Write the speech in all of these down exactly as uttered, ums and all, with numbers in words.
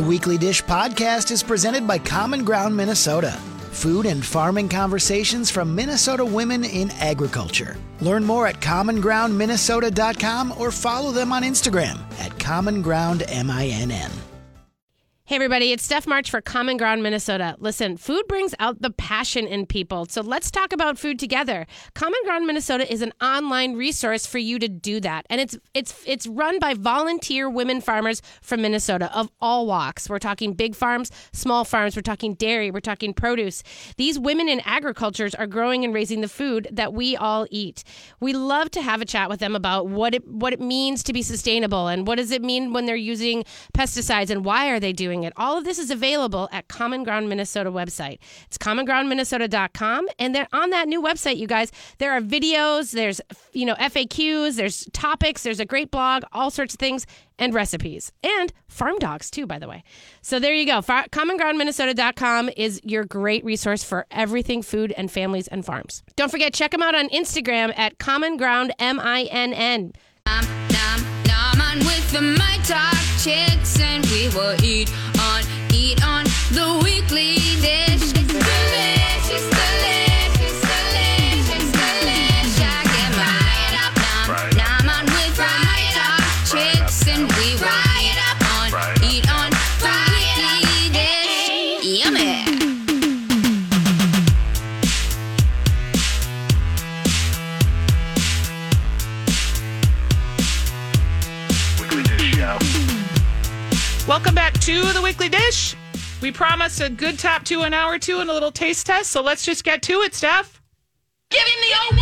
The Weekly Dish podcast is presented by Common Ground Minnesota. Food and farming conversations from Minnesota women in agriculture. Learn more at common ground minnesota dot com or follow them on Instagram at common ground minn. Hey everybody, it's Steph March for Common Ground Minnesota. Listen, food brings out the passion in people, so let's talk about food together. Common Ground Minnesota is an online resource for you to do that, and it's it's it's run by volunteer women farmers from Minnesota of all walks. We're talking big farms, small farms, we're talking dairy, we're talking produce. These women in agriculture are growing and raising the food that we all eat. We love to have a chat with them about what it what it means to be sustainable and what does it mean when they're using pesticides and why are they doing it. All of this is available at Common Ground Minnesota website. It's common ground minnesota dot com, and then on that new website, you guys, there are videos, there's you know F A Qs, there's topics, there's a great blog, all sorts of things, and recipes, and farm dogs too, by the way. So there you go. common ground minnesota dot com is your great resource for everything food and families and farms. Don't forget, check them out on Instagram at common ground minn. Um, um. With the My Talk chicks, and we will eat on, eat on the Weekly Dish. It's delicious, delicious, delicious, delicious. I get right up, nom, nom on with the My Talk chicks, and we will eat on, eat on the Weekly Dish. Yummy. Welcome back to the Weekly Dish. We promised a good top two, an hour two, and a little taste test. So let's just get to it, Steph. Give him the old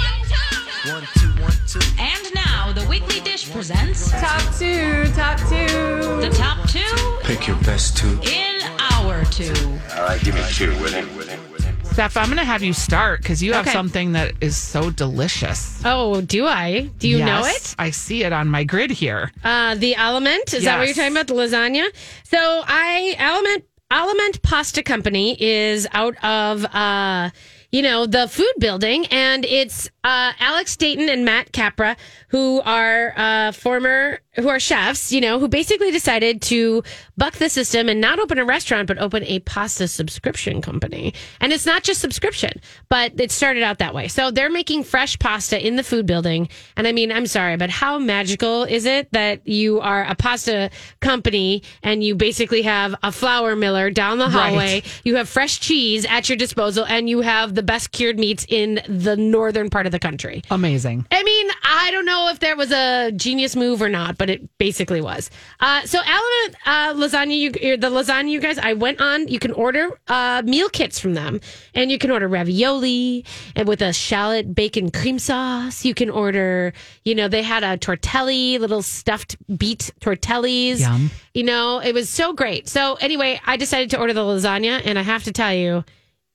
one, one, two, one, two. And now the Weekly Dish presents top two, top two, the top two. Pick your best two in hour two. All right, give me two. With it, with it, with it. Steph, I'm going to have you start because you have okay. something that is so delicious. Oh, do I? Do you yes, know it? I see it on my grid here. Uh, the Aliment? Is yes. that what you're talking about? The lasagna? So I, Aliment, Aliment Pasta Company is out of, uh, you know, the food building. And it's uh, Alex Dayton and Matt Capra, who are uh, former, who are chefs, you know, who basically decided to buck the system and not open a restaurant, but open a pasta subscription company. And it's not just subscription, but it started out that way. So they're making fresh pasta in the food building. And I mean, I'm sorry, but how magical is it that you are a pasta company and you basically have a flour miller down the hallway, right. you have fresh cheese at your disposal, and you have the best cured meats in the northern part of the country. Amazing. I mean, I don't know if that was a genius move or not, but it basically was. Uh, so, Aliment uh, Lasagna, you, the lasagna, you guys, I went on. You can order uh, meal kits from them. And you can order ravioli and with a shallot bacon cream sauce. You can order, you know, they had a tortelli, little stuffed beet tortellis. Yum. You know, it was so great. So, anyway, I decided to order the lasagna. And I have to tell you,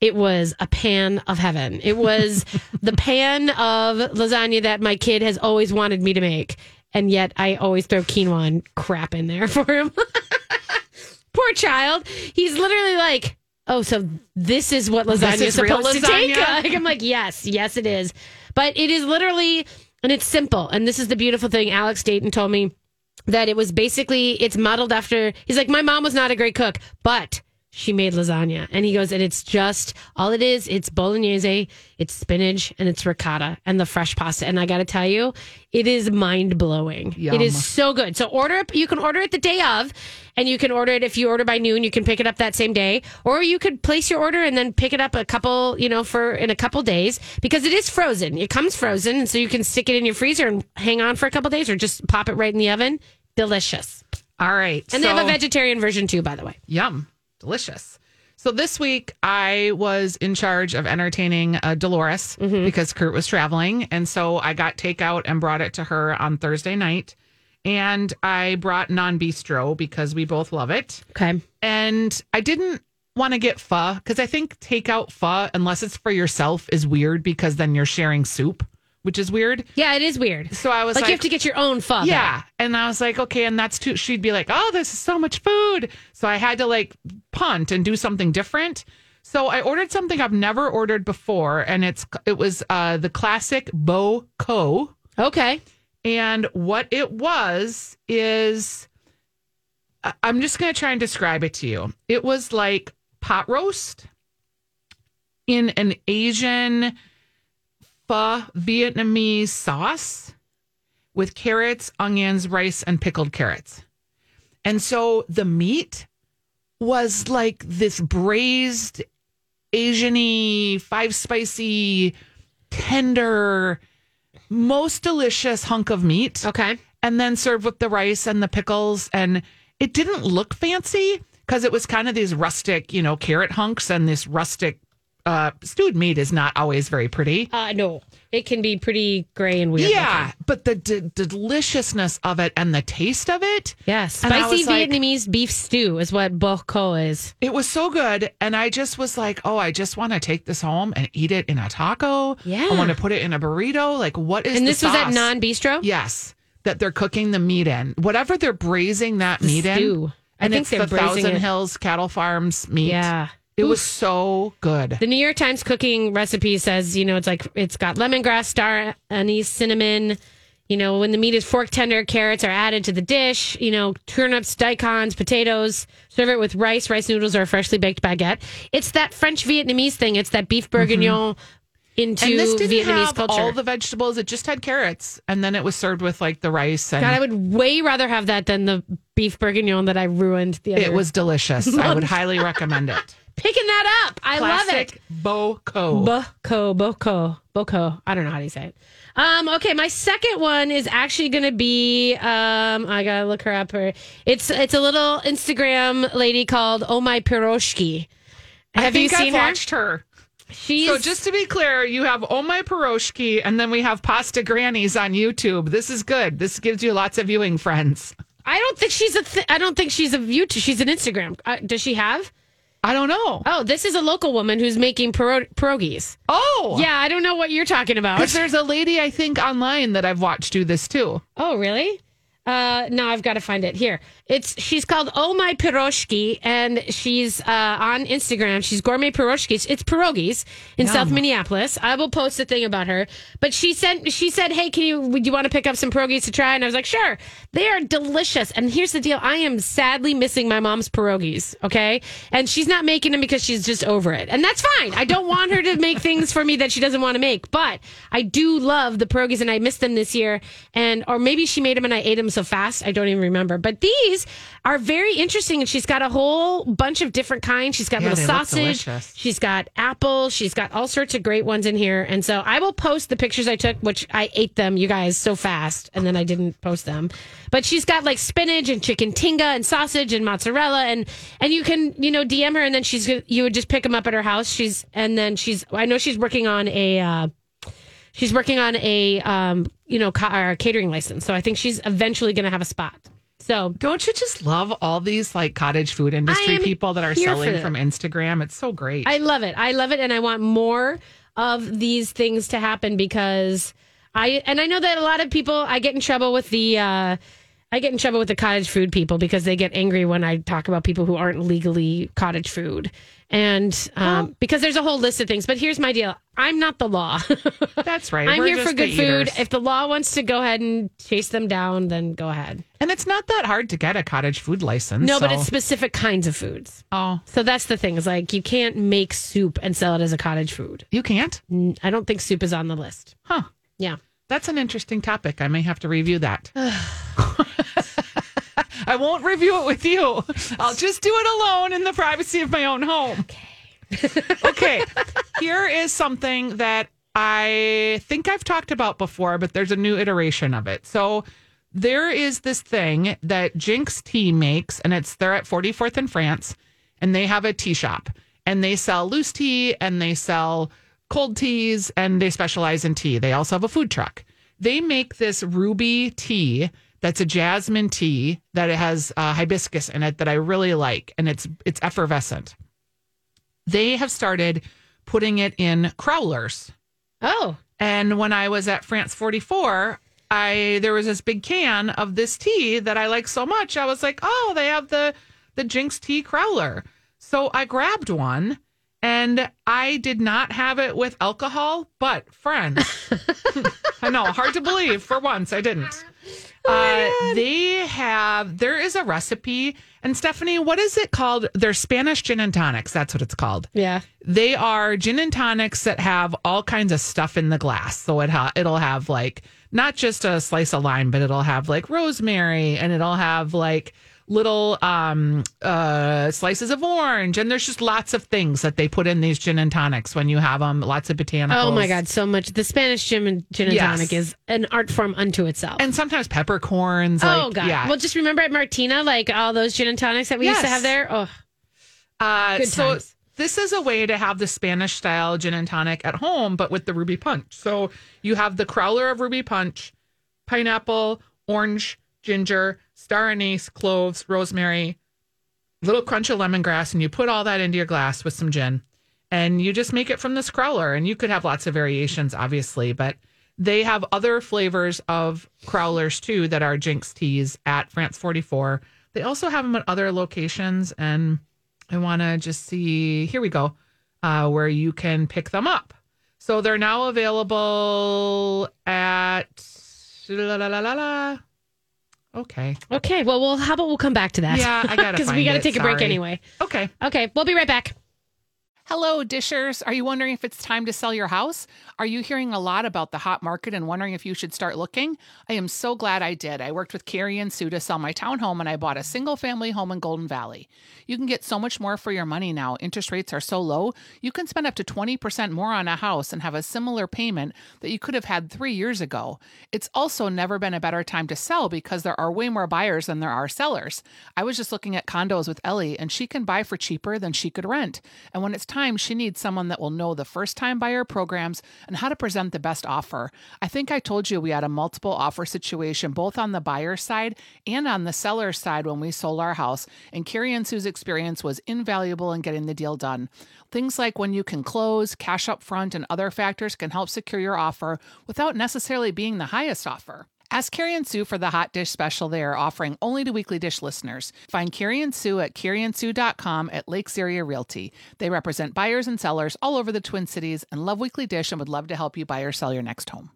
it was a pan of heaven. It was the pan of lasagna that my kid has always wanted me to make. And yet I always throw quinoa and crap in there for him. Poor child. He's literally like, oh, so this is what lasagna is supposed lasagna? to take. Like, I'm like, yes, yes, it is. But it is literally, and it's simple. And this is the beautiful thing. Alex Dayton told me that it was basically, it's modeled after, he's like, my mom was not a great cook, but she made lasagna. And he goes, and it's just, all it is, it's bolognese, it's spinach, and it's ricotta, and the fresh pasta. And I got to tell you, it is mind-blowing. Yum. It is so good. So order it. You can order it the day of, and you can order it if you order by noon. You can pick it up that same day. Or you could place your order and then pick it up a couple, you know, for in a couple days. Because it is frozen. It comes frozen, and so you can stick it in your freezer and hang on for a couple days or just pop it right in the oven. Delicious. All right. And so, they have a vegetarian version, too, by the way. Yum. Delicious. So this week I was in charge of entertaining uh, Dolores mm-hmm. because Kurt was traveling. And so I got takeout and brought it to her on Thursday night. And I brought Non-Bistro because we both love it. Okay. And I didn't want to get pho because I think takeout pho, unless it's for yourself, is weird because then you're sharing soup, which is weird. Yeah, it is weird. So I was like, like you have to get your own pho. Yeah. And I was like, okay, and that's too, she'd be like, oh, this is so much food. So I had to like punt and do something different. So I ordered something I've never ordered before. And it's, it was uh, the classic Bò Kho. Okay. And what it was is I'm just going to try and describe it to you. It was like pot roast in an Asian pho Vietnamese sauce with carrots, onions, rice, and pickled carrots. And so the meat was like this braised, Asian-y, five-spicy, tender, most delicious hunk of meat. Okay. And then served with the rice and the pickles. And it didn't look fancy because it was kind of these rustic, you know, carrot hunks, and this rustic uh, stewed meat is not always very pretty. Uh, no, it can be pretty gray and weird. Yeah, looking. But the d- deliciousness of it and the taste of it. Yes, spicy Vietnamese like, beef stew is what Bò Kho is. It was so good. And I just was like, oh, I just want to take this home and eat it in a taco. Yeah. I want to put it in a burrito. Like, what is and this? And this was at Non-Bistro? Yes. That they're cooking the meat in. Whatever they're braising that the meat stew. in. I and think it's they're the braising Thousand it. Hills Cattle Farms meat. Yeah. It Oof. was so good. The New York Times cooking recipe says, you know, it's like, it's got lemongrass, star anise, cinnamon. You know, when the meat is fork tender, carrots are added to the dish. You know, turnips, daikons, potatoes. Serve it with rice, rice noodles, or a freshly baked baguette. It's that French Vietnamese thing. It's that beef bourguignon. Mm-hmm. Into and this didn't Vietnamese have culture. All the vegetables, it just had carrots, and then it was served with like the rice. And God, I would way rather have that than the beef bourguignon that I ruined. The other it was delicious. Month. I would highly recommend it. Picking that up, I Classic love it. Bò Kho, Bò Kho, Bò Kho, Bò Kho. I don't know how to say it. Um, okay, my second one is actually going to be. Um, I gotta look her up. Her, it's it's a little Instagram lady called Oh My Piroshki. Have I think you seen I've her? Watched her. She's, so just to be clear, you have Oh My Piroshki, and then we have Pasta Grannies on YouTube. This is good. This gives you lots of viewing friends. I don't think she's a. Th- I don't think she's a YouTube. She's an Instagram. Uh, does she have? I don't know. Oh, this is a local woman who's making pierog- pierogies. Oh, yeah. I don't know what you're talking about. Because there's a lady I think online that I've watched do this too. Oh, really? Uh, no, I've got to find it here. It's she's called Oh My Piroshki, and she's uh, on Instagram. She's gourmet piroshkis. It's pierogies in Yum. South Minneapolis. I will post a thing about her. But she sent. She said, "Hey, can you? Would you want to pick up some pierogies to try?" And I was like, "Sure." They are delicious. And here's the deal: I am sadly missing my mom's pierogies. Okay, and she's not making them because she's just over it, and that's fine. I don't want her to make things for me that she doesn't want to make. But I do love the pierogies, and I missed them this year. And or maybe she made them and I ate them so fast I don't even remember, but these are very interesting, and she's got a whole bunch of different kinds. She's got yeah, little sausage, she's got apple, she's got all sorts of great ones in here. And so I will post the pictures I took, which I ate them, you guys, so fast, and then I didn't post them. But she's got like spinach and chicken tinga and sausage and mozzarella, and and you can, you know, D M her, and then she's you would just pick them up at her house. She's and then she's I know she's working on a uh She's working on a, um, you know, ca- catering license. So I think she's eventually going to have a spot. So don't you just love all these like cottage food industry people that are selling from Instagram? It's so great. I love it. I love it. And I want more of these things to happen because I, and I know that a lot of people, I get in trouble with the, uh, I get in trouble with the cottage food people because they get angry when I talk about people who aren't legally cottage food. And um, well, because there's a whole list of things. But here's my deal. I'm not the law. That's right. I'm We're here for good food. Eaters. If the law wants to go ahead and chase them down, then go ahead. And it's not that hard to get a cottage food license. No, so. But it's specific kinds of foods. Oh. So that's the thing. Is like you can't make soup and sell it as a cottage food. You can't? I don't think soup is on the list. Huh. Yeah. That's an interesting topic. I may have to review that. I won't review it with you. I'll just do it alone in the privacy of my own home. Okay. Okay. Here is something that I think I've talked about before, but there's a new iteration of it. So there is this thing that Jinx Tea makes, and it's they're at forty-fourth and France, and they have a tea shop, and they sell loose tea, and they sell cold teas, and they specialize in tea. They also have a food truck. They make this ruby tea that's a jasmine tea that it has uh, hibiscus in it that I really like, and it's it's effervescent. They have started putting it in crowlers. Oh. And when I was at France forty-four, I there was this big can of this tea that I like so much. I was like, oh, they have the, the Jinx Tea crowler. So I grabbed one. And I did not have it with alcohol, but friends. I know, hard to believe. For once, I didn't. Uh, they have, there is a recipe. And Stephanie, what is it called? They're Spanish gin and tonics. That's what it's called. Yeah. They are gin and tonics that have all kinds of stuff in the glass. So it ha- it'll have like, not just a slice of lime, but it'll have like rosemary and it'll have like little um, uh, slices of orange. And there's just lots of things that they put in these gin and tonics when you have them. Lots of botanicals. Oh, my God. So much. The Spanish gin and, gin and yes. tonic is an art form unto itself. And sometimes peppercorns. Like, oh, God. Yeah. Well, just remember at Martina, like all those gin and tonics that we yes. used to have there. Oh, uh, good so times. This is a way to have the Spanish style gin and tonic at home, but with the ruby punch. So you have the crowler of ruby punch, pineapple, orange, ginger, star anise, cloves, rosemary, little crunch of lemongrass, and you put all that into your glass with some gin, and you just make it from this crowler. And you could have lots of variations, obviously, but they have other flavors of crowlers too that are Jinx Teas at France forty-four. They also have them at other locations, and I want to just see, here we go, uh, where you can pick them up. So they're now available at... La, la, la, la, la. Okay. Okay. Well, well, how about we'll come back to that? Yeah, I gotta. Because we gotta it. take Sorry. a break anyway. Okay. Okay. We'll be right back. Hello, dishers. Are you wondering if it's time to sell your house? Are you hearing a lot about the hot market and wondering if you should start looking? I am so glad I did. I worked with Carrie and Sue to sell my townhome, and I bought a single-family home in Golden Valley. You can get so much more for your money now. Interest rates are so low. You can spend up to twenty percent more on a house and have a similar payment that you could have had three years ago. It's also never been a better time to sell because there are way more buyers than there are sellers. I was just looking at condos with Ellie, and she can buy for cheaper than she could rent. And when it's time, she needs someone that will know the first-time buyer programs and how to present the best offer. I think I told you we had a multiple offer situation both on the buyer side and on the seller side when we sold our house, and Carrie and Sue's experience was invaluable in getting the deal done. Things like when you can close, cash up front, and other factors can help secure your offer without necessarily being the highest offer. Ask Carrie and Sue for the hot dish special they are offering only to Weekly Dish listeners. Find Carrie and Sue at carrie and sue dot com at Lakes Area Realty. They represent buyers and sellers all over the Twin Cities and love Weekly Dish and would love to help you buy or sell your next home.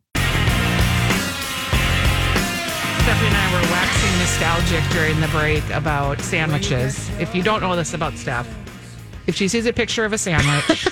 Stephanie and I were waxing nostalgic during the break about sandwiches. If you don't know this about Steph, if she sees a picture of a sandwich,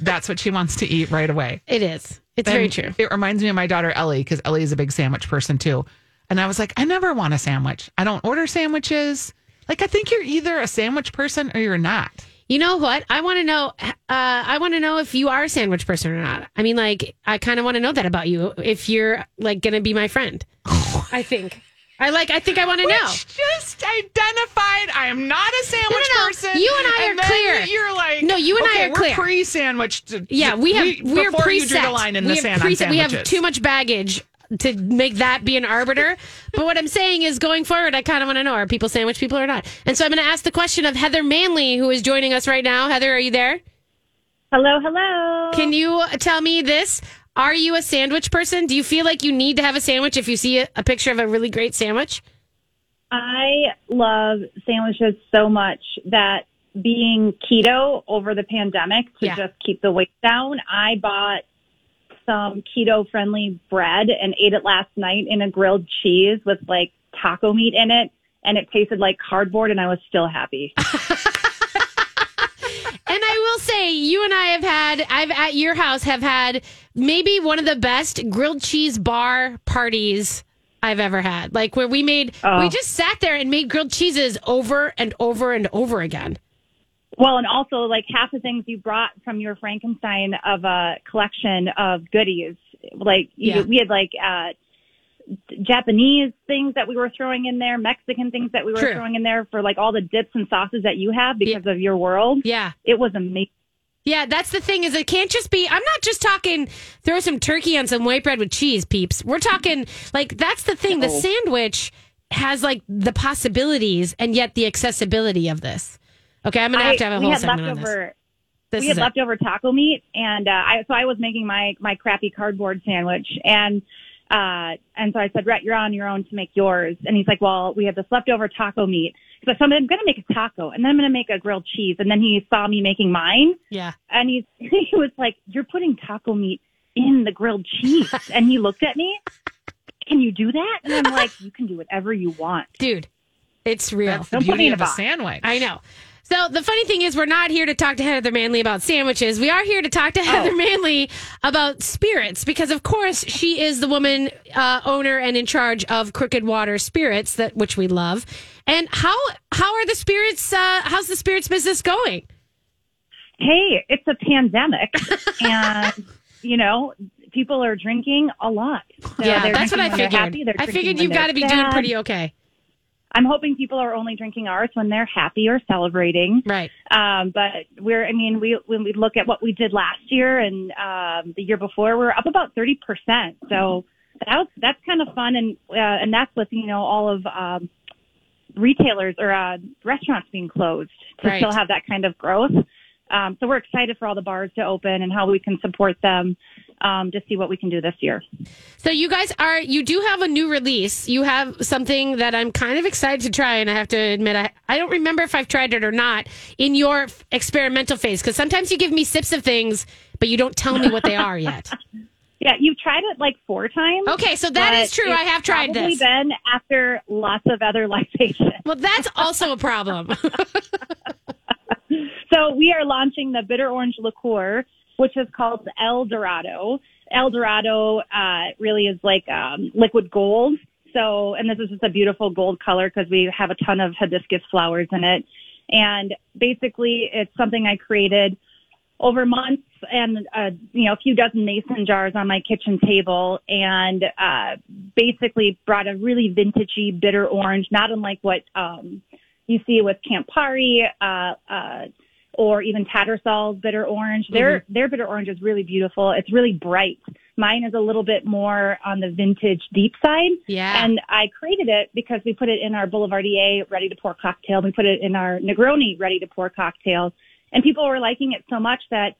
that's what she wants to eat right away. It is. It's then very true. It reminds me of my daughter, Ellie, because Ellie is a big sandwich person, too. And I was like, I never want a sandwich. I don't order sandwiches. Like, I think you're either a sandwich person or you're not. You know what? I want to know. Uh, I want to know if you are a sandwich person or not. I mean, like, I kind of want to know that about you. If you're, like, going to be my friend, I think. I like. I think I want to know. Just identified. I am not a sandwich no, no, no. person. You and I and are clear. You're like no. You and okay, I are we're clear. We're pre-sandwiched. Yeah, we have. We, we're before preset. You drew the line in we the sand preset. On we have too much baggage to make that be an arbiter. But what I'm saying is, going forward, I kind of want to know: are people sandwich people or not? And so I'm going to ask the question of Heather Manley, who is joining us right now. Heather, are you there? Hello, hello. Can you tell me this? Are you a sandwich person? Do you feel like you need to have a sandwich if you see a, a picture of a really great sandwich? I love sandwiches so much that being keto over the pandemic to yeah. just keep the weight down, I bought some keto-friendly bread and ate it last night in a grilled cheese with, like, taco meat in it, and it tasted like cardboard, and I was still happy. And I will say, you and I have had, I've at your house have had maybe one of the best grilled cheese bar parties I've ever had. Like where we made, oh. we just sat there and made grilled cheeses over and over and over again. Well, and also like half the things you brought from your Frankenstein of a collection of goodies. Like yeah. you, we had like uh, Japanese things that we were throwing in there, Mexican things that we were True. throwing in there for like all the dips and sauces that you have because yeah. of your world. Yeah. It was amazing. Yeah, that's the thing is it can't just be, I'm not just talking throw some turkey on some white bread with cheese, peeps. We're talking like that's the thing. No. The sandwich has like the possibilities and yet the accessibility of this. Okay, I'm going to have to have a I, whole segment leftover, on this. this we had leftover it. taco meat and uh, I, so I was making my, my crappy cardboard sandwich and Uh, and so I said, Rhett, you're on your own to make yours. And he's like, well, we have this leftover taco meat. So I'm going to make a taco, and then I'm going to make a grilled cheese. And then he saw me making mine. Yeah. And he's, he was like, you're putting taco meat in the grilled cheese. And he looked at me, can you do that? And I'm like, you can do whatever you want. Dude, it's real. That's the beauty of a sandwich. I know. So the funny thing is, we're not here to talk to Heather Manley about sandwiches. We are here to talk to Heather oh. Manley about spirits, because, of course, she is the woman, uh, owner and in charge of Crooked Water Spirits, that which we love. And how how are the spirits? Uh, how's the spirits business going? Hey, it's a pandemic, and you know people are drinking a lot. So yeah, that's what I figured. Happy, I figured you've got to be sad. Doing pretty okay. I'm hoping people are only drinking ours when they're happy or celebrating. Right. Um, but we're, I mean, we, when we look at what we did last year and um, the year before, we're up about thirty percent. So that was, that's kind of fun. And, uh, and that's with, you know, all of um, retailers or uh, restaurants being closed to right. still have that kind of growth. Um, so we're excited for all the bars to open and how we can support them um, to see what we can do this year. So you guys are, you do have a new release. You have something that I'm kind of excited to try. And I have to admit, I, I don't remember if I've tried it or not in your experimental phase. Because sometimes you give me sips of things, but you don't tell me what they are yet. Yeah, you've tried it like four times. Okay, so that is true. I have tried this. It's probably been after lots of other libations. Well, that's also a problem. So we are launching the bitter orange liqueur, which is called El Dorado. El Dorado uh, really is like um, liquid gold. So, and this is just a beautiful gold color because we have a ton of hibiscus flowers in it. And basically, it's something I created over months and uh, you know a few dozen mason jars on my kitchen table, and uh, basically brought a really vintagey bitter orange, not unlike what um, you see with Campari. Uh, uh, Or even Tattersall bitter orange. Mm-hmm. Their their bitter orange is really beautiful. It's really bright. Mine is a little bit more on the vintage deep side. Yeah. And I created it because we put it in our Boulevardier ready to pour cocktail. We put it in our Negroni ready to pour cocktail. And people were liking it so much that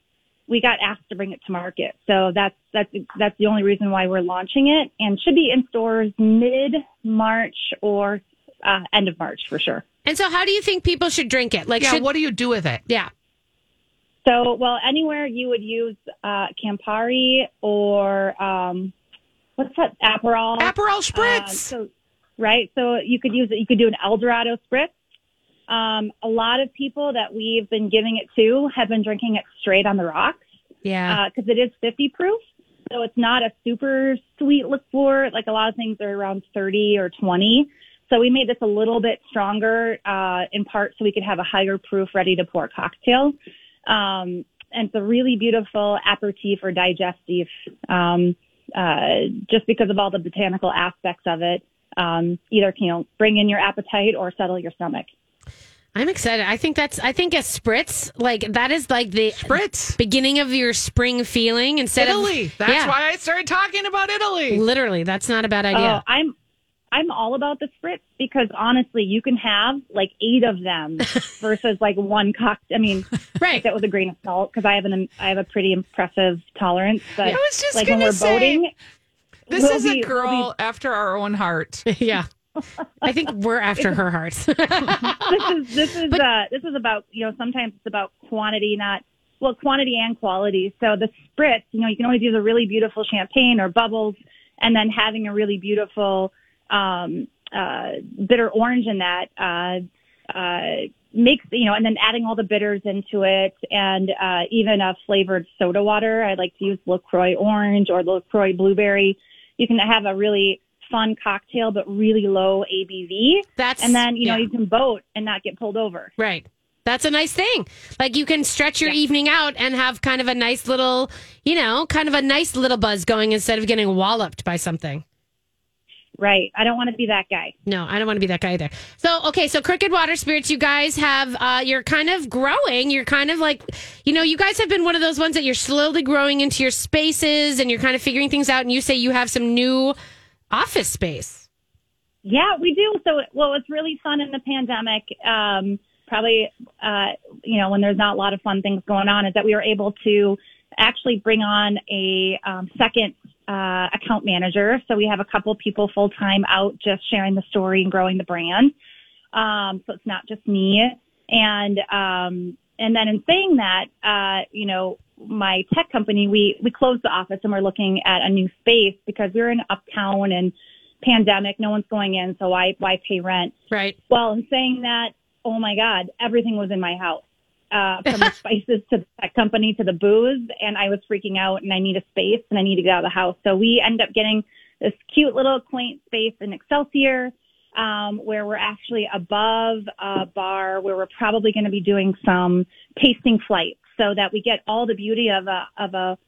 we got asked to bring it to market. So that's that's that's the only reason why we're launching it, and should be in stores mid March or uh, end of March for sure. And so how do you think people should drink it? Like, yeah, should... what do you do with it? Yeah. So, well, anywhere you would use uh, Campari or um, what's that? Aperol. Aperol spritz. Uh, so, right. So you could use it. You could do an El Dorado spritz. Um, a lot of people that we've been giving it to have been drinking it straight on the rocks. Yeah. Because uh, it is fifty proof. So it's not a super sweet liqueur. Like a lot of things are around thirty or twenty. So we made this a little bit stronger uh, in part so we could have a higher proof ready to pour cocktail. Um, and it's a really beautiful aperitif or digestif um, uh, just because of all the botanical aspects of it. Um, either, you know, bring in your appetite or settle your stomach. I'm excited. I think that's, I think a spritz, like that is like the spritz beginning of your spring feeling instead Italy. Of, that's yeah. why I started talking about Italy. Literally. That's not a bad idea. Oh, I'm, I'm all about the spritz because, honestly, you can have, like, eight of them versus, like, one cocktail. I mean, right. that was a grain of salt because I have an I have a pretty impressive tolerance. But, I was just like, going to say, boating, this we'll is be, a girl we'll be... after our own heart. Yeah. I think we're after her heart. this is this is, but, uh, this is about, you know, sometimes it's about quantity, not, well, quantity and quality. So the spritz, you know, you can always use a really beautiful champagne or bubbles, and then having a really beautiful... Um, uh, bitter orange in that uh, uh, makes, you know, and then adding all the bitters into it and uh, even a flavored soda water. I like to use LaCroix orange or LaCroix blueberry. You can have a really fun cocktail, but really low A B V. That's, and then, you know, yeah. you can boat and not get pulled over. Right. That's a nice thing. Like you can stretch your yeah. evening out and have kind of a nice little, you know, kind of a nice little buzz going instead of getting walloped by something. Right. I don't want to be that guy. No, I don't want to be that guy either. So, okay. So Crooked Water Spirits, you guys have, uh, you're kind of growing. You're kind of like, you know, you guys have been one of those ones that you're slowly growing into your spaces and you're kind of figuring things out. And you say you have some new office space. Yeah, we do. So, well, it's really fun in the pandemic. Um, probably, uh, you know, when there's not a lot of fun things going on is that we were able to actually bring on a um, second uh, account manager. So we have a couple people full time out just sharing the story and growing the brand. Um, so it's not just me. And, um, and then in saying that, uh, you know, my tech company, we, we closed the office and we're looking at a new space because we were in uptown and pandemic, no one's going in. So why, why pay rent? Right. Well, in saying that, oh my God, everything was in my house. Uh, from the spices to the tech company to the booze, and I was freaking out, and I need a space, and I need to get out of the house. So we end up getting this cute little quaint space in Excelsior, um, where we're actually above a bar where we're probably going to be doing some tasting flights, so that we get all the beauty of a of a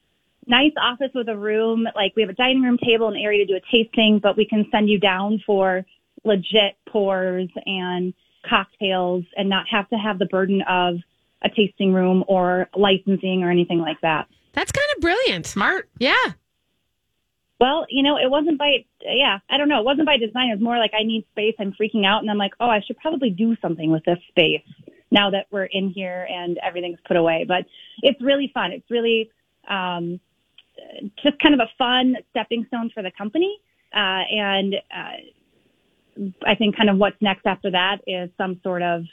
nice office with a room. Like we have a dining room table, an area to do a tasting, but we can send you down for legit pours and cocktails, and not have to have the burden of a tasting room or licensing or anything like that. That's kind of brilliant. Smart. Yeah. Well, you know, it wasn't by, yeah, I don't know. It wasn't by design. It was more like I need space. I'm freaking out. And I'm like, oh, I should probably do something with this space now that we're in here and everything's put away. But it's really fun. It's really um, just kind of a fun stepping stone for the company. Uh, and uh, I think kind of what's next after that is some sort of,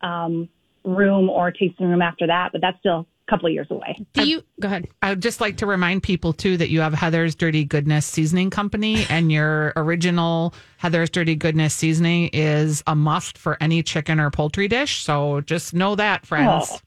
um, room or tasting room after that, but that's still a couple of years away. Do you go ahead? I would just like to remind people too that you have Heather's Dirty Goodness Seasoning Company, and your original Heather's Dirty Goodness Seasoning is a must for any chicken or poultry dish. So just know that, friends. Oh,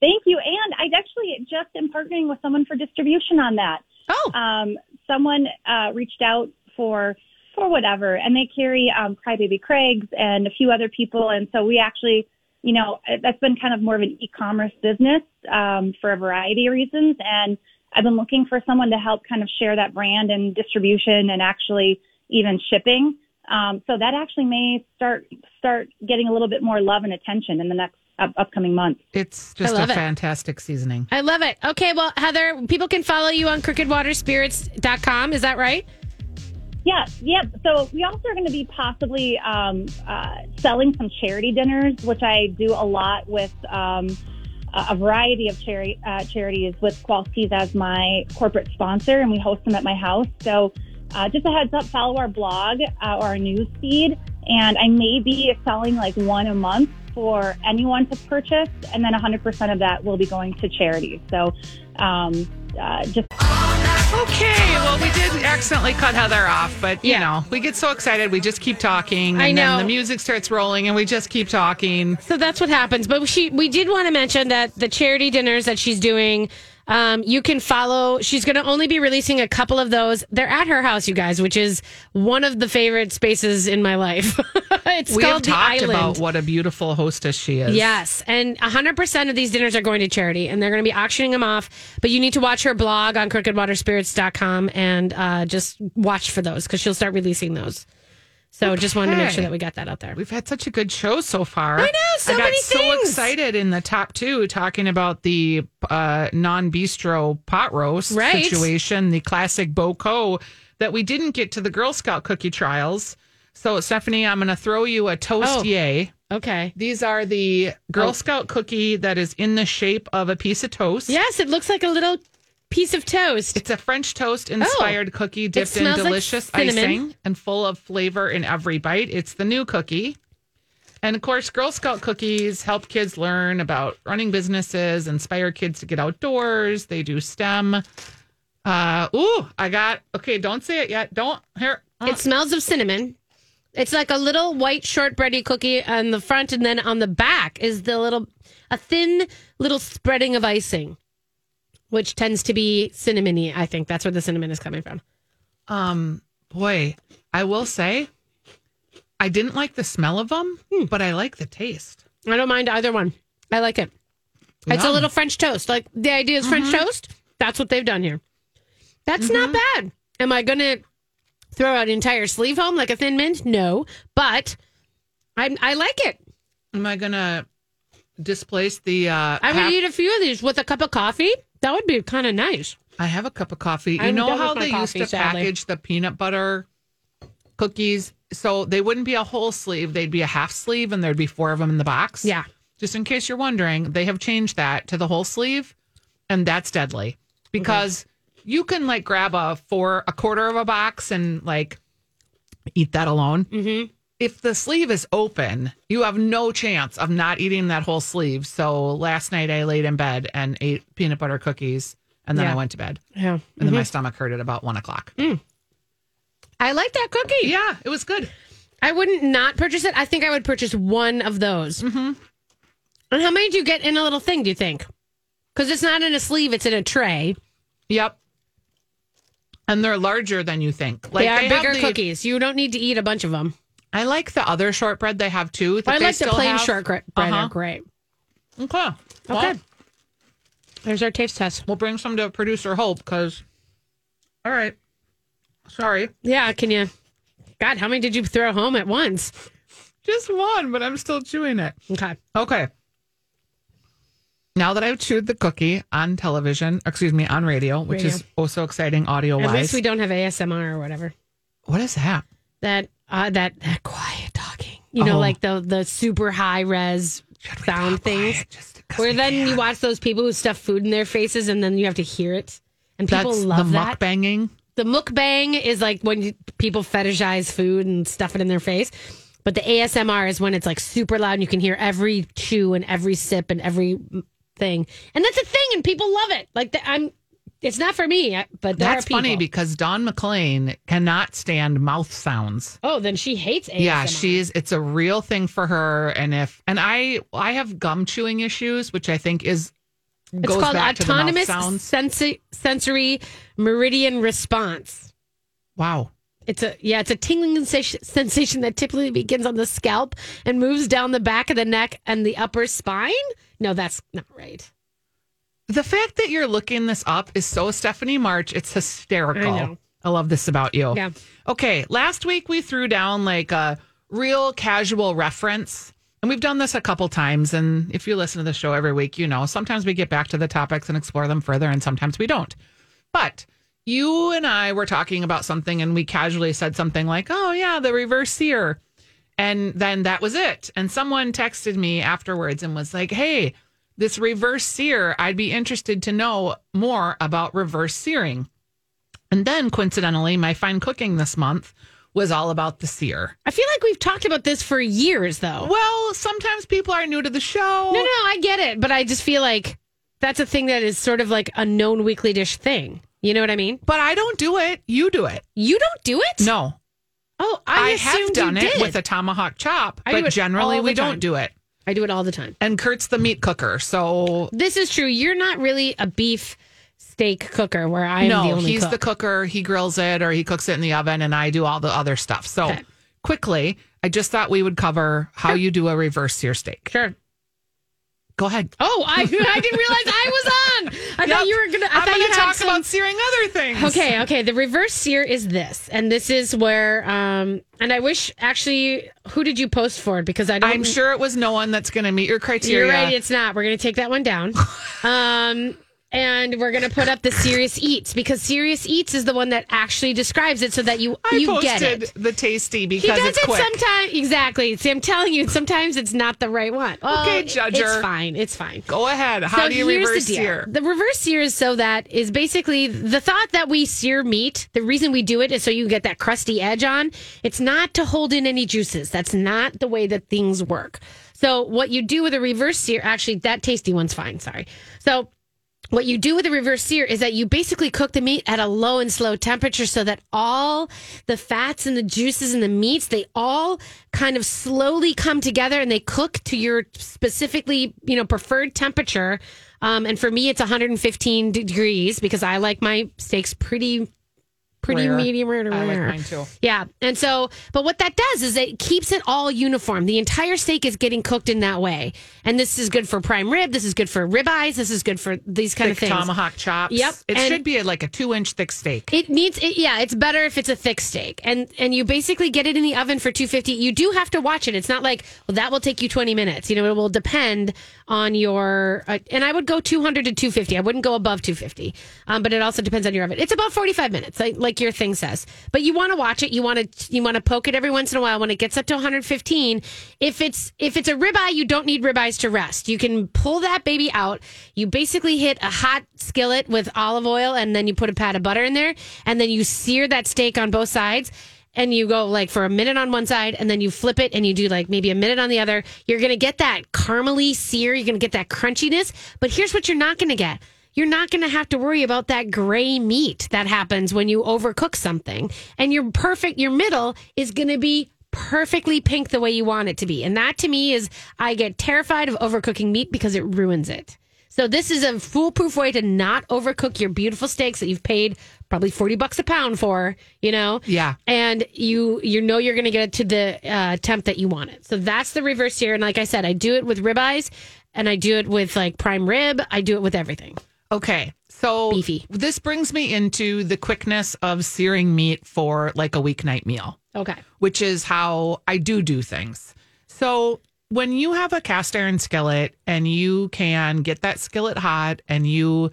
thank you. And I actually just am partnering with someone for distribution on that. Oh, um, someone uh, reached out for. for whatever, and they carry um, Crybaby Craig's and a few other people, and so we actually. You know, that's been kind of more of an e-commerce business um, for a variety of reasons. And I've been looking for someone to help kind of share that brand and distribution and actually even shipping. Um, so that actually may start start getting a little bit more love and attention in the next up- upcoming month. It's just a it. fantastic seasoning. I love it. Okay, well, Heather, people can follow you on crooked water spirits dot com. Is that right? Yeah, yeah. So we also are going to be possibly um, uh, selling some charity dinners, which I do a lot with um, a variety of chari- uh, charities with Kowalski's as my corporate sponsor, and we host them at my house. So uh, just a heads up, follow our blog uh, or our news feed, and I may be selling like one a month for anyone to purchase, and then one hundred percent of that will be going to charities. So um, uh, just... Okay, well, we did accidentally cut Heather off, but, you yeah. know, we get so excited, we just keep talking, and I know. Then the music starts rolling, and we just keep talking. So that's what happens, but she, we did want to mention that the charity dinners that she's doing, um, you can follow, she's going to only be releasing a couple of those. They're at her house, you guys, which is one of the favorite spaces in my life. It's we called have talked The Island. About what a beautiful hostess she is. Yes, and one hundred percent of these dinners are going to charity, and they're going to be auctioning them off, but you need to watch her blog on crooked water spirits dot com and uh, just watch for those, because she'll start releasing those. So okay. Just wanted to make sure that we got that out there. We've had such a good show so far. I know, so many things. I got so excited in the top two talking about the uh, non-bistro pot roast right. situation, the classic Bò Kho, that we didn't get to the Girl Scout cookie trials. So, Stephanie, I'm going to throw you a toastier. Oh, okay. These are the Girl oh. Scout cookie that is in the shape of a piece of toast. Yes, it looks like a little piece of toast. It's a French toast-inspired oh, cookie dipped in delicious like icing and full of flavor in every bite. It's the new cookie. And, of course, Girl Scout cookies help kids learn about running businesses, inspire kids to get outdoors. They do STEM. Uh, ooh, I got... Okay, don't say it yet. Don't... Here. Uh. It smells of cinnamon. It's like a little white shortbready cookie on the front, and then on the back is the little, a thin little spreading of icing, which tends to be cinnamony. I think that's where the cinnamon is coming from. Um, boy, I will say, I didn't like the smell of them, hmm. but I like the taste. I don't mind either one. I like it. Yum. It's a little French toast. Like the idea is mm-hmm. French toast. That's what they've done here. That's mm-hmm. not bad. Am I gonna? Throw an entire sleeve home like a thin mint? No, but I I like it. Am I gonna displace the? Uh, I would half- eat a few of these with a cup of coffee. That would be kind of nice. I have a cup of coffee. You I'm know how they coffee, used to sadly. package the peanut butter cookies, so they wouldn't be a whole sleeve; they'd be a half sleeve, and there'd be four of them in the box. Yeah. Just in case you're wondering, they have changed that to the whole sleeve, and that's deadly because. Okay. you can like grab a four, a quarter of a box and like eat that alone. Mm-hmm. If the sleeve is open, you have no chance of not eating that whole sleeve. So last night I laid in bed and ate peanut butter cookies, and then yeah. I went to bed. Yeah, and mm-hmm. then my stomach hurt at about one o'clock. Mm. I like that cookie. Yeah, it was good. I wouldn't not purchase it. I think I would purchase one of those. Mm-hmm. And how many do you get in a little thing, do you think? Because it's not in a sleeve, it's in a tray. Yep. And they're larger than you think. Like, they are they bigger the, cookies. You don't need to eat a bunch of them. I like the other shortbread they have, too. That I they like still the plain have. shortbread. Uh-huh. Are great. Okay. Well, okay. There's our taste test. We'll bring some to producer Hope, because... All right. Sorry. Yeah, can you... God, how many did you throw home at once? Just one, but I'm still chewing it. Okay. Okay. Now that I've chewed the cookie on television, excuse me, on radio, which radio. is also exciting audio-wise. At least we don't have A S M R or whatever. What is that? That uh, that, that quiet talking. You oh. know, like the, the super high-res sound things. Where then can. you watch those people who stuff food in their faces, and then you have to hear it. And people That's love the that. the mukbanging. The mukbang is like when people fetishize food and stuff it in their face. But the A S M R is when it's like super loud and you can hear every chew and every sip and every thing. And that's a thing and people love it. Like the, I'm, it's not for me, but that's funny because Dawn McLean cannot stand mouth sounds. Oh, then she hates A S M R. Yeah, she's, it's a real thing for her. And if, and I, I have gum chewing issues, which I think is, It's goes called back autonomous to the mouth sensi- sensory meridian response. Wow. It's a yeah, it's a tingling sensation that typically begins on the scalp and moves down the back of the neck and the upper spine. No, that's not right. The fact that you're looking this up is so Stephanie March. It's hysterical. I know. I love this about you. Yeah. Okay. Last week we threw down like a real casual reference. And we've done this a couple times, and if you listen to the show every week, you know, sometimes we get back to the topics and explore them further, and sometimes we don't. But you and I were talking about something, and we casually said something like, oh, yeah, the reverse sear. And then that was it. And someone texted me afterwards and was like, hey, this reverse sear, I'd be interested to know more about reverse searing. And then, coincidentally, my fine cooking this month was all about the sear. I feel like we've talked about this for years, though. Well, sometimes people are new to the show. No, no, I get it. But I just feel like that's a thing that is sort of like a known weekly dish thing. You know what I mean? But I don't do it. You do it. You don't do it? No. Oh, I, I have done you it did. with a tomahawk chop, I but generally we time. don't do it. I do it all the time. And Kurt's the meat cooker, so... This is true. You're not really a beef... steak cooker where I'm no, the only he's cook. the cooker. He grills it or he cooks it in the oven and I do all the other stuff. So okay. quickly, I just thought we would cover how sure. you do a reverse sear steak. Sure. Go ahead. Oh, I I didn't realize I was on. I yep. thought you were going to... I'm going to talk some... about searing other things. Okay, okay. The reverse sear is this. And this is where... Um, and I wish, actually, who did you post for? Because I don't... I'm sure it was no one that's going to meet your criteria. You're right, it's not. We're going to take that one down. Um... And we're going to put up the Serious Eats because Serious Eats is the one that actually describes it so that you, I you get it. I posted the tasty because it's quick. He does it sometimes. Exactly. See, I'm telling you, sometimes it's not the right one. Well, okay, judger. It's fine. It's fine. Go ahead. How so do you reverse the sear? The reverse sear is so that is basically the thought that we sear meat. The reason we do it is so you get that crusty edge on. It's not to hold in any juices. That's not the way that things work. So what you do with a reverse sear, actually, that tasty one's fine. Sorry. So... What you do with a reverse sear is that you basically cook the meat at a low and slow temperature so that all the fats and the juices and the meats, they all kind of slowly come together and they cook to your specifically, you know, preferred temperature. Um, and for me, it's one hundred fifteen degrees because I like my steaks pretty... Pretty rare. medium rare to rare. I like mine too. Yeah. And so, but what that does is it keeps it all uniform. The entire steak is getting cooked in that way. And this is good for prime rib. This is good for ribeyes. This is good for these kind thick of things. Tomahawk chops. Yep. It and should be like a two inch thick steak. It needs, it, yeah, it's better if it's a thick steak. And and you basically get it in the oven for two fifty. You do have to watch it. It's not like, well, that will take you twenty minutes. You know, it will depend on your, uh, and I would go two hundred to two fifty. I wouldn't go above two fifty. Um, but it also depends on your oven. It's about forty-five minutes. Like, like like your thing says. But you want to watch it. You want to you want to poke it every once in a while when it gets up to one hundred fifteen. If it's if it's a ribeye, you don't need ribeyes to rest. You can pull that baby out. You basically hit a hot skillet with olive oil, and then you put a pat of butter in there, and then you sear that steak on both sides. And you go like for a minute on one side, and then you flip it and you do like maybe a minute on the other. You're going to get that caramely sear. You're going to get that crunchiness. But here's what you're not going to get. You're not going to have to worry about that gray meat that happens when you overcook something. And your perfect, your middle is going to be perfectly pink the way you want it to be. And that to me is, I get terrified of overcooking meat because it ruins it. So this is a foolproof way to not overcook your beautiful steaks that you've paid probably forty bucks a pound for, you know? Yeah. And you you know you're going to get it to the uh, temp that you want it. So that's the reverse here. And like I said, I do it with ribeyes, and I do it with like prime rib. I do it with everything. Okay. So beefy. This brings me into the quickness of searing meat for like a weeknight meal. Okay. Which is how I do do things. So when you have a cast iron skillet and you can get that skillet hot and you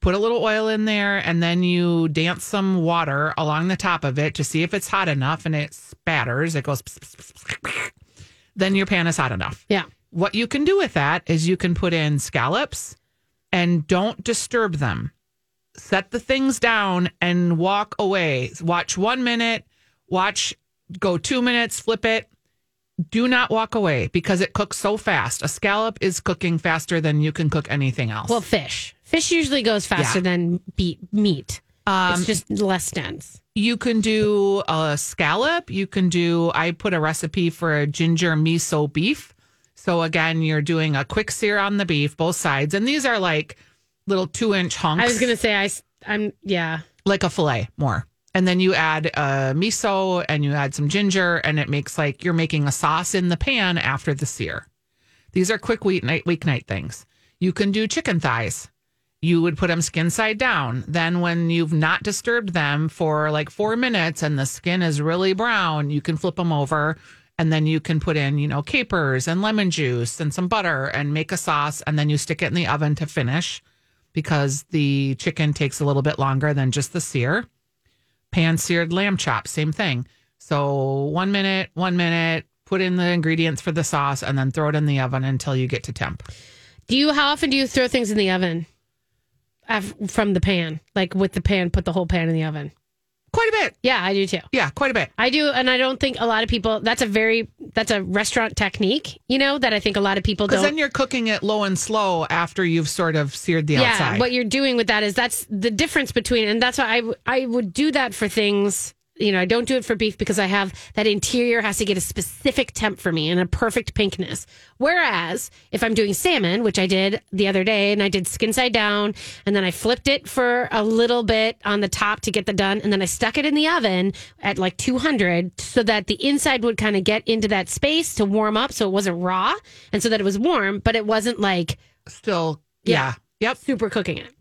put a little oil in there and then you dance some water along the top of it to see if it's hot enough, and it spatters, it goes, then your pan is hot enough. Yeah. What you can do with that is you can put in scallops and don't disturb them. Set the things down and walk away. Watch one minute, watch, go two minutes, flip it. Do not walk away because it cooks so fast. A scallop is cooking faster than you can cook anything else. Well, fish. Fish usually goes faster yeah. than be- meat. Um, it's just less dense. You can do a scallop. You can do, I put a recipe for a ginger miso beef. So again, you're doing a quick sear on the beef, both sides. And these are like little two inch hunks. I was going to say, I, I'm, yeah. Like a filet more. And then you add uh, miso and you add some ginger, and it makes like you're making a sauce in the pan after the sear. These are quick weeknight, weeknight things. You can do chicken thighs. You would put them skin side down. Then when you've not disturbed them for like four minutes and the skin is really brown, you can flip them over, and then you can put in, you know, capers and lemon juice and some butter and make a sauce, and then you stick it in the oven to finish because the chicken takes a little bit longer than just the sear. Pan-seared lamb chops, same thing. So one minute, one minute, put in the ingredients for the sauce, and then throw it in the oven until you get to temp. Do you? How often do you throw things in the oven from the pan? Like with the pan, put the whole pan in the oven? Quite a bit. Yeah, I do too. Yeah, quite a bit. I do, and I don't think a lot of people, that's a very, that's a restaurant technique, you know, that I think a lot of people don't. Because then you're cooking it low and slow after you've sort of seared the yeah, outside. Yeah, what you're doing with that is that's the difference between, and that's why I, I would do that for things, you know, I don't do it for beef because I have, that interior has to get a specific temp for me and a perfect pinkness. Whereas if I'm doing salmon, which I did the other day, and I did skin side down, and then I flipped it for a little bit on the top to get the done, and then I stuck it in the oven at like two hundred so that the inside would kind of get into that space to warm up so it wasn't raw, and so that it was warm, but it wasn't like... Still, yeah. yeah yep. Super cooking it.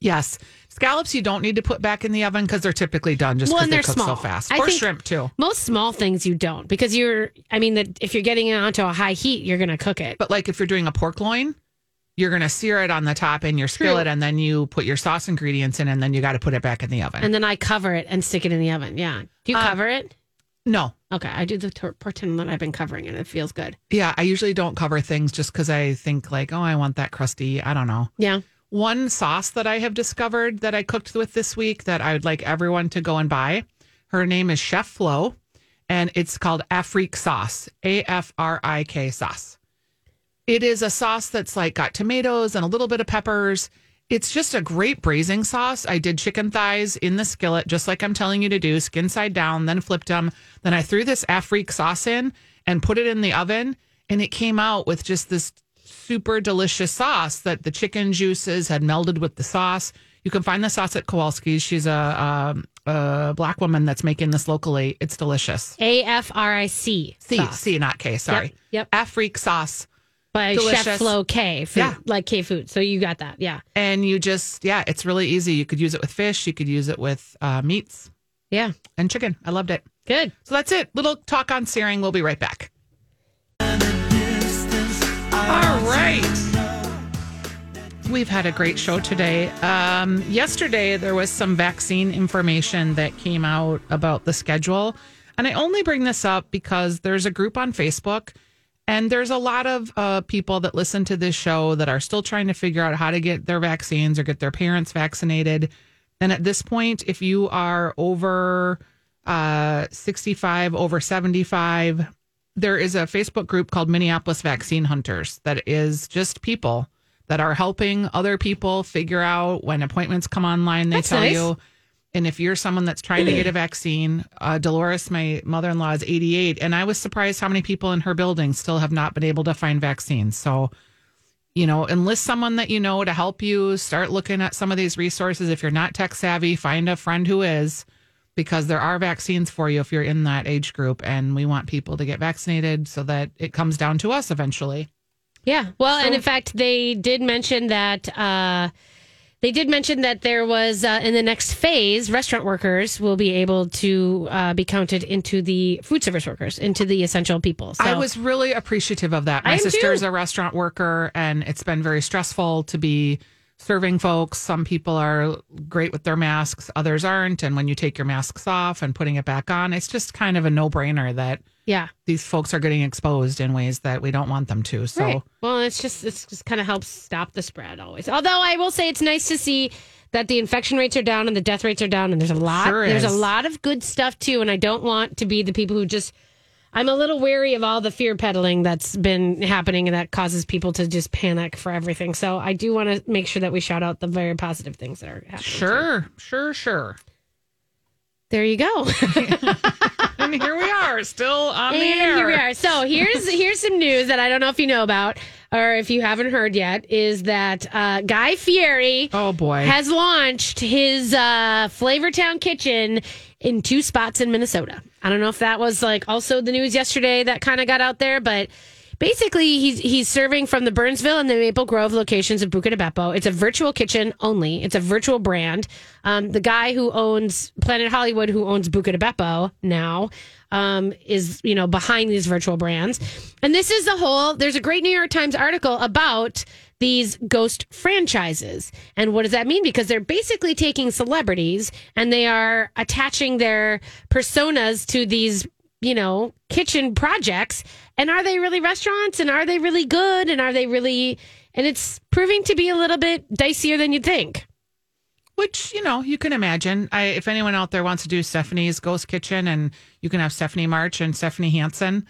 Yes. Scallops you don't need to put back in the oven because they're typically done just because well, they cook small. so fast. I or shrimp, too. Most small things you don't because you're, I mean, the, if you're getting it onto a high heat, you're going to cook it. But like if you're doing a pork loin, you're going to sear it on the top in your skillet True. and then you put your sauce ingredients in, and then you got to put it back in the oven. And then I cover it and stick it in the oven. Yeah. Do you um, cover it? No. Okay. I do the t- pretend that I've been covering it. It feels good. Yeah. I usually don't cover things just because I think like, oh, I want that crusty. I don't know. Yeah. One sauce that I have discovered that I cooked with this week that I would like everyone to go and buy. Her name is Chef Flo, and it's called Afrik Sauce, A F R I K sauce. It is a sauce that's like got tomatoes and a little bit of peppers. It's just a great braising sauce. I did chicken thighs in the skillet, just like I'm telling you to do, skin side down, then flipped them. Then I threw this Afrik sauce in and put it in the oven, and it came out with just this super delicious sauce that the chicken juices had melded with the sauce. You can find the sauce at Kowalski's. She's a, a, a black woman that's making this locally. It's delicious. A F R I C C, sauce. C, not K, sorry. Yep. yep. Afrik sauce. By delicious. Chef Flo K. Food, yeah. Like K food. So you got that. Yeah. And you just, yeah, it's really easy. You could use it with fish. You could use it with uh, meats. Yeah. And chicken. I loved it. Good. So that's it. Little talk on searing. We'll be right back. All right. we've had a great show today. Um, yesterday, there was some vaccine information that came out about the schedule. And I only bring this up because there's a group on Facebook, and there's a lot of uh, people that listen to this show that are still trying to figure out how to get their vaccines or get their parents vaccinated. And at this point, if you are over uh, sixty-five, over seventy-five, there is a Facebook group called Minneapolis Vaccine Hunters that is just people that are helping other people figure out when appointments come online. They that's tell nice. You. And if you're someone that's trying to get a vaccine, uh, Dolores, my mother-in-law, is eighty-eight. And I was surprised how many people in her building still have not been able to find vaccines. So, you know, enlist someone that you know to help you. Start looking at some of these resources. If you're not tech savvy, find a friend who is, because there are vaccines for you if you're in that age group. And we want people to get vaccinated so that it comes down to us eventually. Yeah. Well, so, and in fact, they did mention that... Uh, They did mention that there was, uh, in the next phase, restaurant workers will be able to uh, be counted into the food service workers, into the essential people. So, I was really appreciative of that. My sister's too. a restaurant worker, and it's been very stressful to be serving folks. Some people are great with their masks, others aren't. And when you take your masks off and putting it back on, it's just kind of a no-brainer that yeah. these folks are getting exposed in ways that we don't want them to. So, right. Well, it's just it's just kind of helps stop the spread always. Although I will say it's nice to see that the infection rates are down and the death rates are down, and there's a lot sure there's a lot of good stuff too. And I don't want to be the people who just I'm a little wary of all the fear peddling that's been happening, and that causes people to just panic for everything. So I do want to make sure that we shout out the very positive things that are happening. Sure, too. sure, sure. There you go. And here we are, still on and the air. Here we are. So here's here's some news that I don't know if you know about or if you haven't heard yet, is that uh, Guy Fieri oh boy. has launched his uh, Flavortown Kitchen in two spots in Minnesota. I don't know if that was like also the news yesterday that kind of got out there, but basically he's he's serving from the Burnsville and the Maple Grove locations of Buca di Beppo. It's a virtual kitchen only. It's a virtual brand. Um, the guy who owns Planet Hollywood, who owns Buca di Beppo now, um, is, you know, behind these virtual brands. And this is the whole, there's a great New York Times article about these ghost franchises. And what does that mean? Because they're basically taking celebrities and they are attaching their personas to these, you know, kitchen projects. And are they really restaurants? And are they really good? And are they really... And it's proving to be a little bit dicier than you'd think. Which, you know, you can imagine. I, if anyone out there wants to do Stephanie's Ghost Kitchen, and you can have Stephanie March and Stephanie Hansen.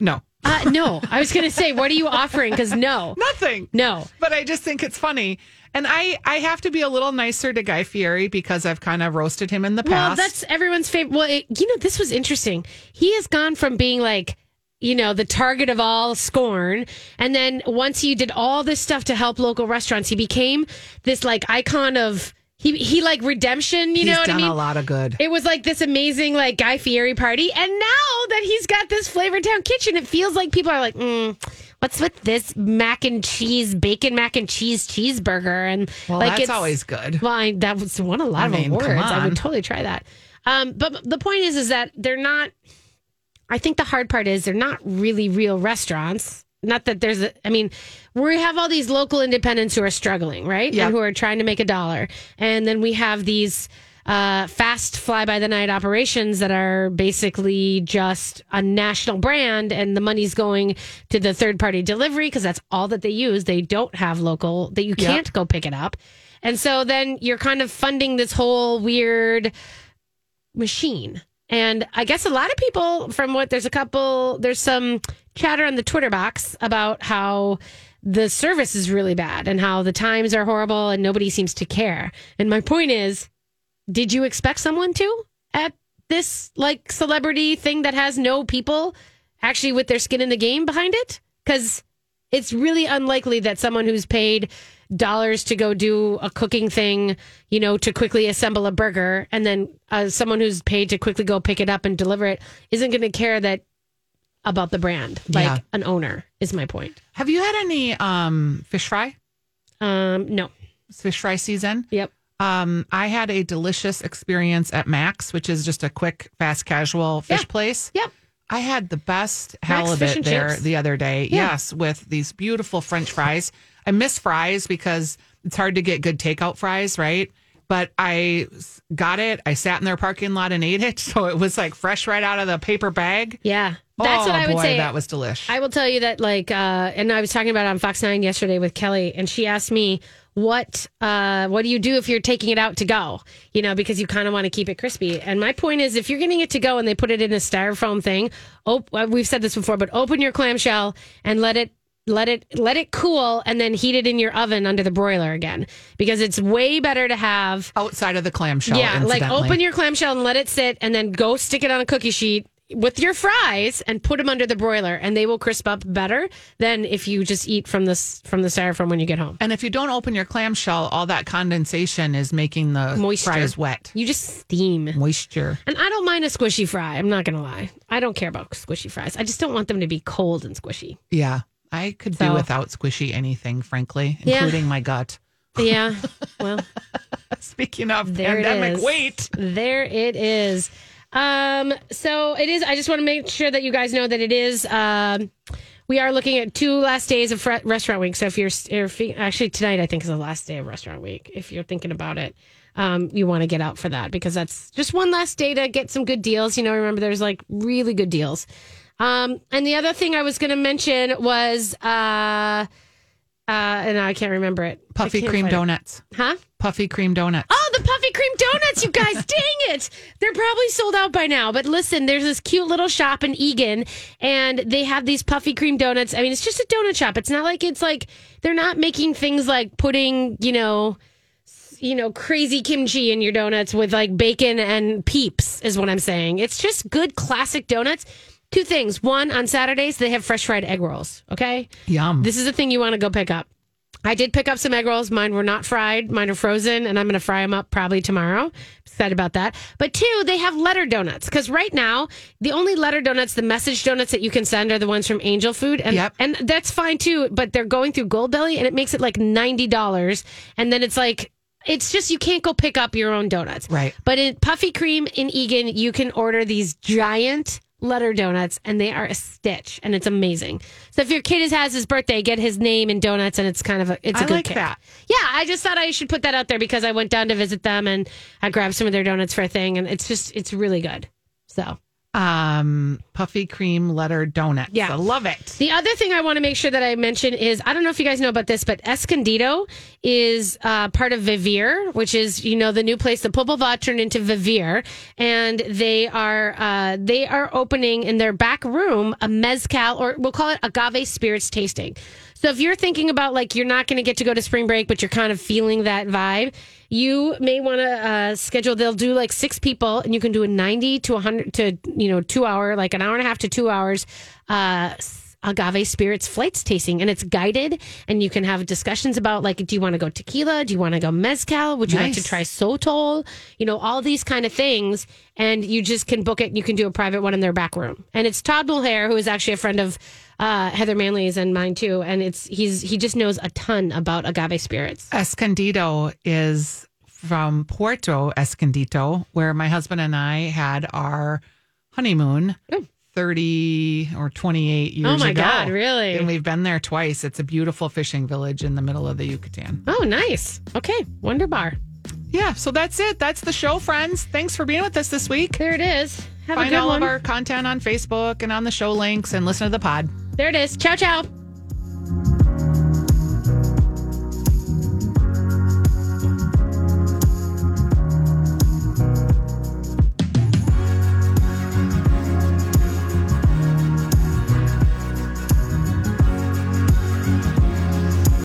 No. Uh, no, I was going to say, what are you offering? Because no. Nothing. No. But I just think it's funny. And I, I have to be a little nicer to Guy Fieri because I've kind of roasted him in the past. Well, that's everyone's favorite. Well, it, you know, this was interesting. He has gone from being like, you know, the target of all scorn. And then once he did all this stuff to help local restaurants, he became this like icon of... He, he like redemption, you he's know what I mean? He's done a lot of good. It was like this amazing like Guy Fieri party. And now that he's got this Flavortown Kitchen, it feels like people are like, mm, what's with this mac and cheese, bacon mac and cheese cheeseburger? And well, like, that's it's, always good. Well, I, that was won a lot I of mean, awards. I would totally try that. Um, but the point is, is that they're not, I think the hard part is they're not really real restaurants. Not that there's, a, I mean, we have all these local independents who are struggling, right? Yep. And who are trying to make a dollar. And then we have these uh, fast fly-by-the-night operations that are basically just a national brand, and the money's going to the third-party delivery because that's all that they use. They don't have local, that you can't yep. go pick it up. And so then you're kind of funding this whole weird machine. And I guess a lot of people from what there's a couple, there's some chatter on the Twitter box about how the service is really bad and how the times are horrible and nobody seems to care. And my point is, did you expect someone to at this like celebrity thing that has no people actually with their skin in the game behind it? Because it's really unlikely that someone who's paid dollars to go do a cooking thing, you know, to quickly assemble a burger, and then uh, someone who's paid to quickly go pick it up and deliver it isn't going to care that about the brand, like yeah. an owner, is my point. Have you had any um, fish fry? Um, no. It's fish fry season? Yep. Um, I had a delicious experience at Max, which is just a quick, fast, casual fish yeah. place. Yep. I had the best halibut there chips. the other day. Yeah. Yes, with these beautiful French fries. I miss fries because it's hard to get good takeout fries, right? But I got it. I sat in their parking lot and ate it. So it was like fresh right out of the paper bag. Yeah. That's oh, what I would boy, say. That was delish. I will tell you that, like, uh, and I was talking about it on Fox nine yesterday with Kelly, and she asked me, what uh, what do you do if you're taking it out to go? You know, because you kind of want to keep it crispy. And my point is, if you're getting it to go and they put it in a styrofoam thing, op- we've said this before, but open your clamshell and let it Let it let it cool and then heat it in your oven under the broiler again, because it's way better to have outside of the clamshell. Yeah, like open your clamshell and let it sit and then go stick it on a cookie sheet with your fries and put them under the broiler, and they will crisp up better than if you just eat from this from the styrofoam when you get home. And if you don't open your clamshell, all that condensation is making the moisture. Fries wet. You just steam moisture. And I don't mind a squishy fry. I'm not gonna lie. I don't care about squishy fries. I just don't want them to be cold and squishy. Yeah. I could so. do without squishy anything, frankly, including yeah. my gut. Yeah. Well, speaking of there pandemic weight, there it is. Um, so it is. I just want to make sure that you guys know that it is. Um, we are looking at two last days of fr- restaurant week. So if you're, if you, actually tonight, I think is the last day of restaurant week. If you're thinking about it, um, you want to get out for that, because that's just one last day to get some good deals. You know, remember there's like really good deals. Um, and the other thing I was going to mention was, uh, uh, and I can't remember it. Puffy Cream Donuts. It. Huh? Puffy Cream Donuts. Oh, the Puffy Cream Donuts, you guys. Dang it. They're probably sold out by now. But listen, there's this cute little shop in Eagan, and they have these Puffy Cream Donuts. I mean, it's just a donut shop. It's not like it's like they're not making things like putting, you know... you know, crazy kimchi in your donuts with like bacon and Peeps is what I'm saying. It's just good classic donuts. Two things. One, on Saturdays, they have fresh fried egg rolls. Okay. Yum. This is a thing you want to go pick up. I did pick up some egg rolls. Mine were not fried. Mine are frozen, and I'm going to fry them up probably tomorrow. Excited about that. But two, they have letter donuts, because right now, the only letter donuts, the message donuts that you can send are the ones from Angel Food. And, yep. and that's fine too, but they're going through Goldbelly, and it makes it like ninety dollars. And then it's like, it's just you can't go pick up your own donuts. Right. But in Puffy Cream in Eagan, you can order these giant letter donuts, and they are a stitch, and it's amazing. So if your kid has his birthday, get his name and donuts, and it's kind of a it's a I good like that. Yeah, I just thought I should put that out there because I went down to visit them, and I grabbed some of their donuts for a thing, and it's just, it's really good. So... Um, Puffy Cream letter donuts. Yeah. I love it. The other thing I want to make sure that I mention is, I don't know if you guys know about this, but Escondido is uh, part of Vivir, which is, you know, the new place, the Popov turned into Vivir, and they are uh, they are opening in their back room a mezcal, or we'll call it agave spirits tasting. So if you're thinking about, like, you're not going to get to go to spring break, but you're kind of feeling that vibe, you may want to uh, schedule. They'll do like six people, and you can do a ninety to one hundred to, you know, two hour, like an hour and a half to two hours uh, agave spirits flights tasting. And it's guided, and you can have discussions about, like, do you want to go tequila? Do you want to go mezcal? Would you nice. like to try Sotol? You know, all these kind of things. And you just can book it, and you can do a private one in their back room. And it's Todd Mulhair, who is actually a friend of Uh, Heather Manley's and mine too, and it's he's he just knows a ton about agave spirits. Escondido is from Puerto Escondido, where my husband and I had our honeymoon Ooh. thirty or twenty-eight years ago. Oh my ago. God, really? And we've been there twice. It's a beautiful fishing village in the middle of the Yucatan. Oh, nice. Okay, Wonder Bar. Yeah, so that's it. That's the show, friends. Thanks for being with us this week. There it is. Have Find a good all one. of our content on Facebook and on the show links, and listen to the pod. There it is. Ciao, ciao.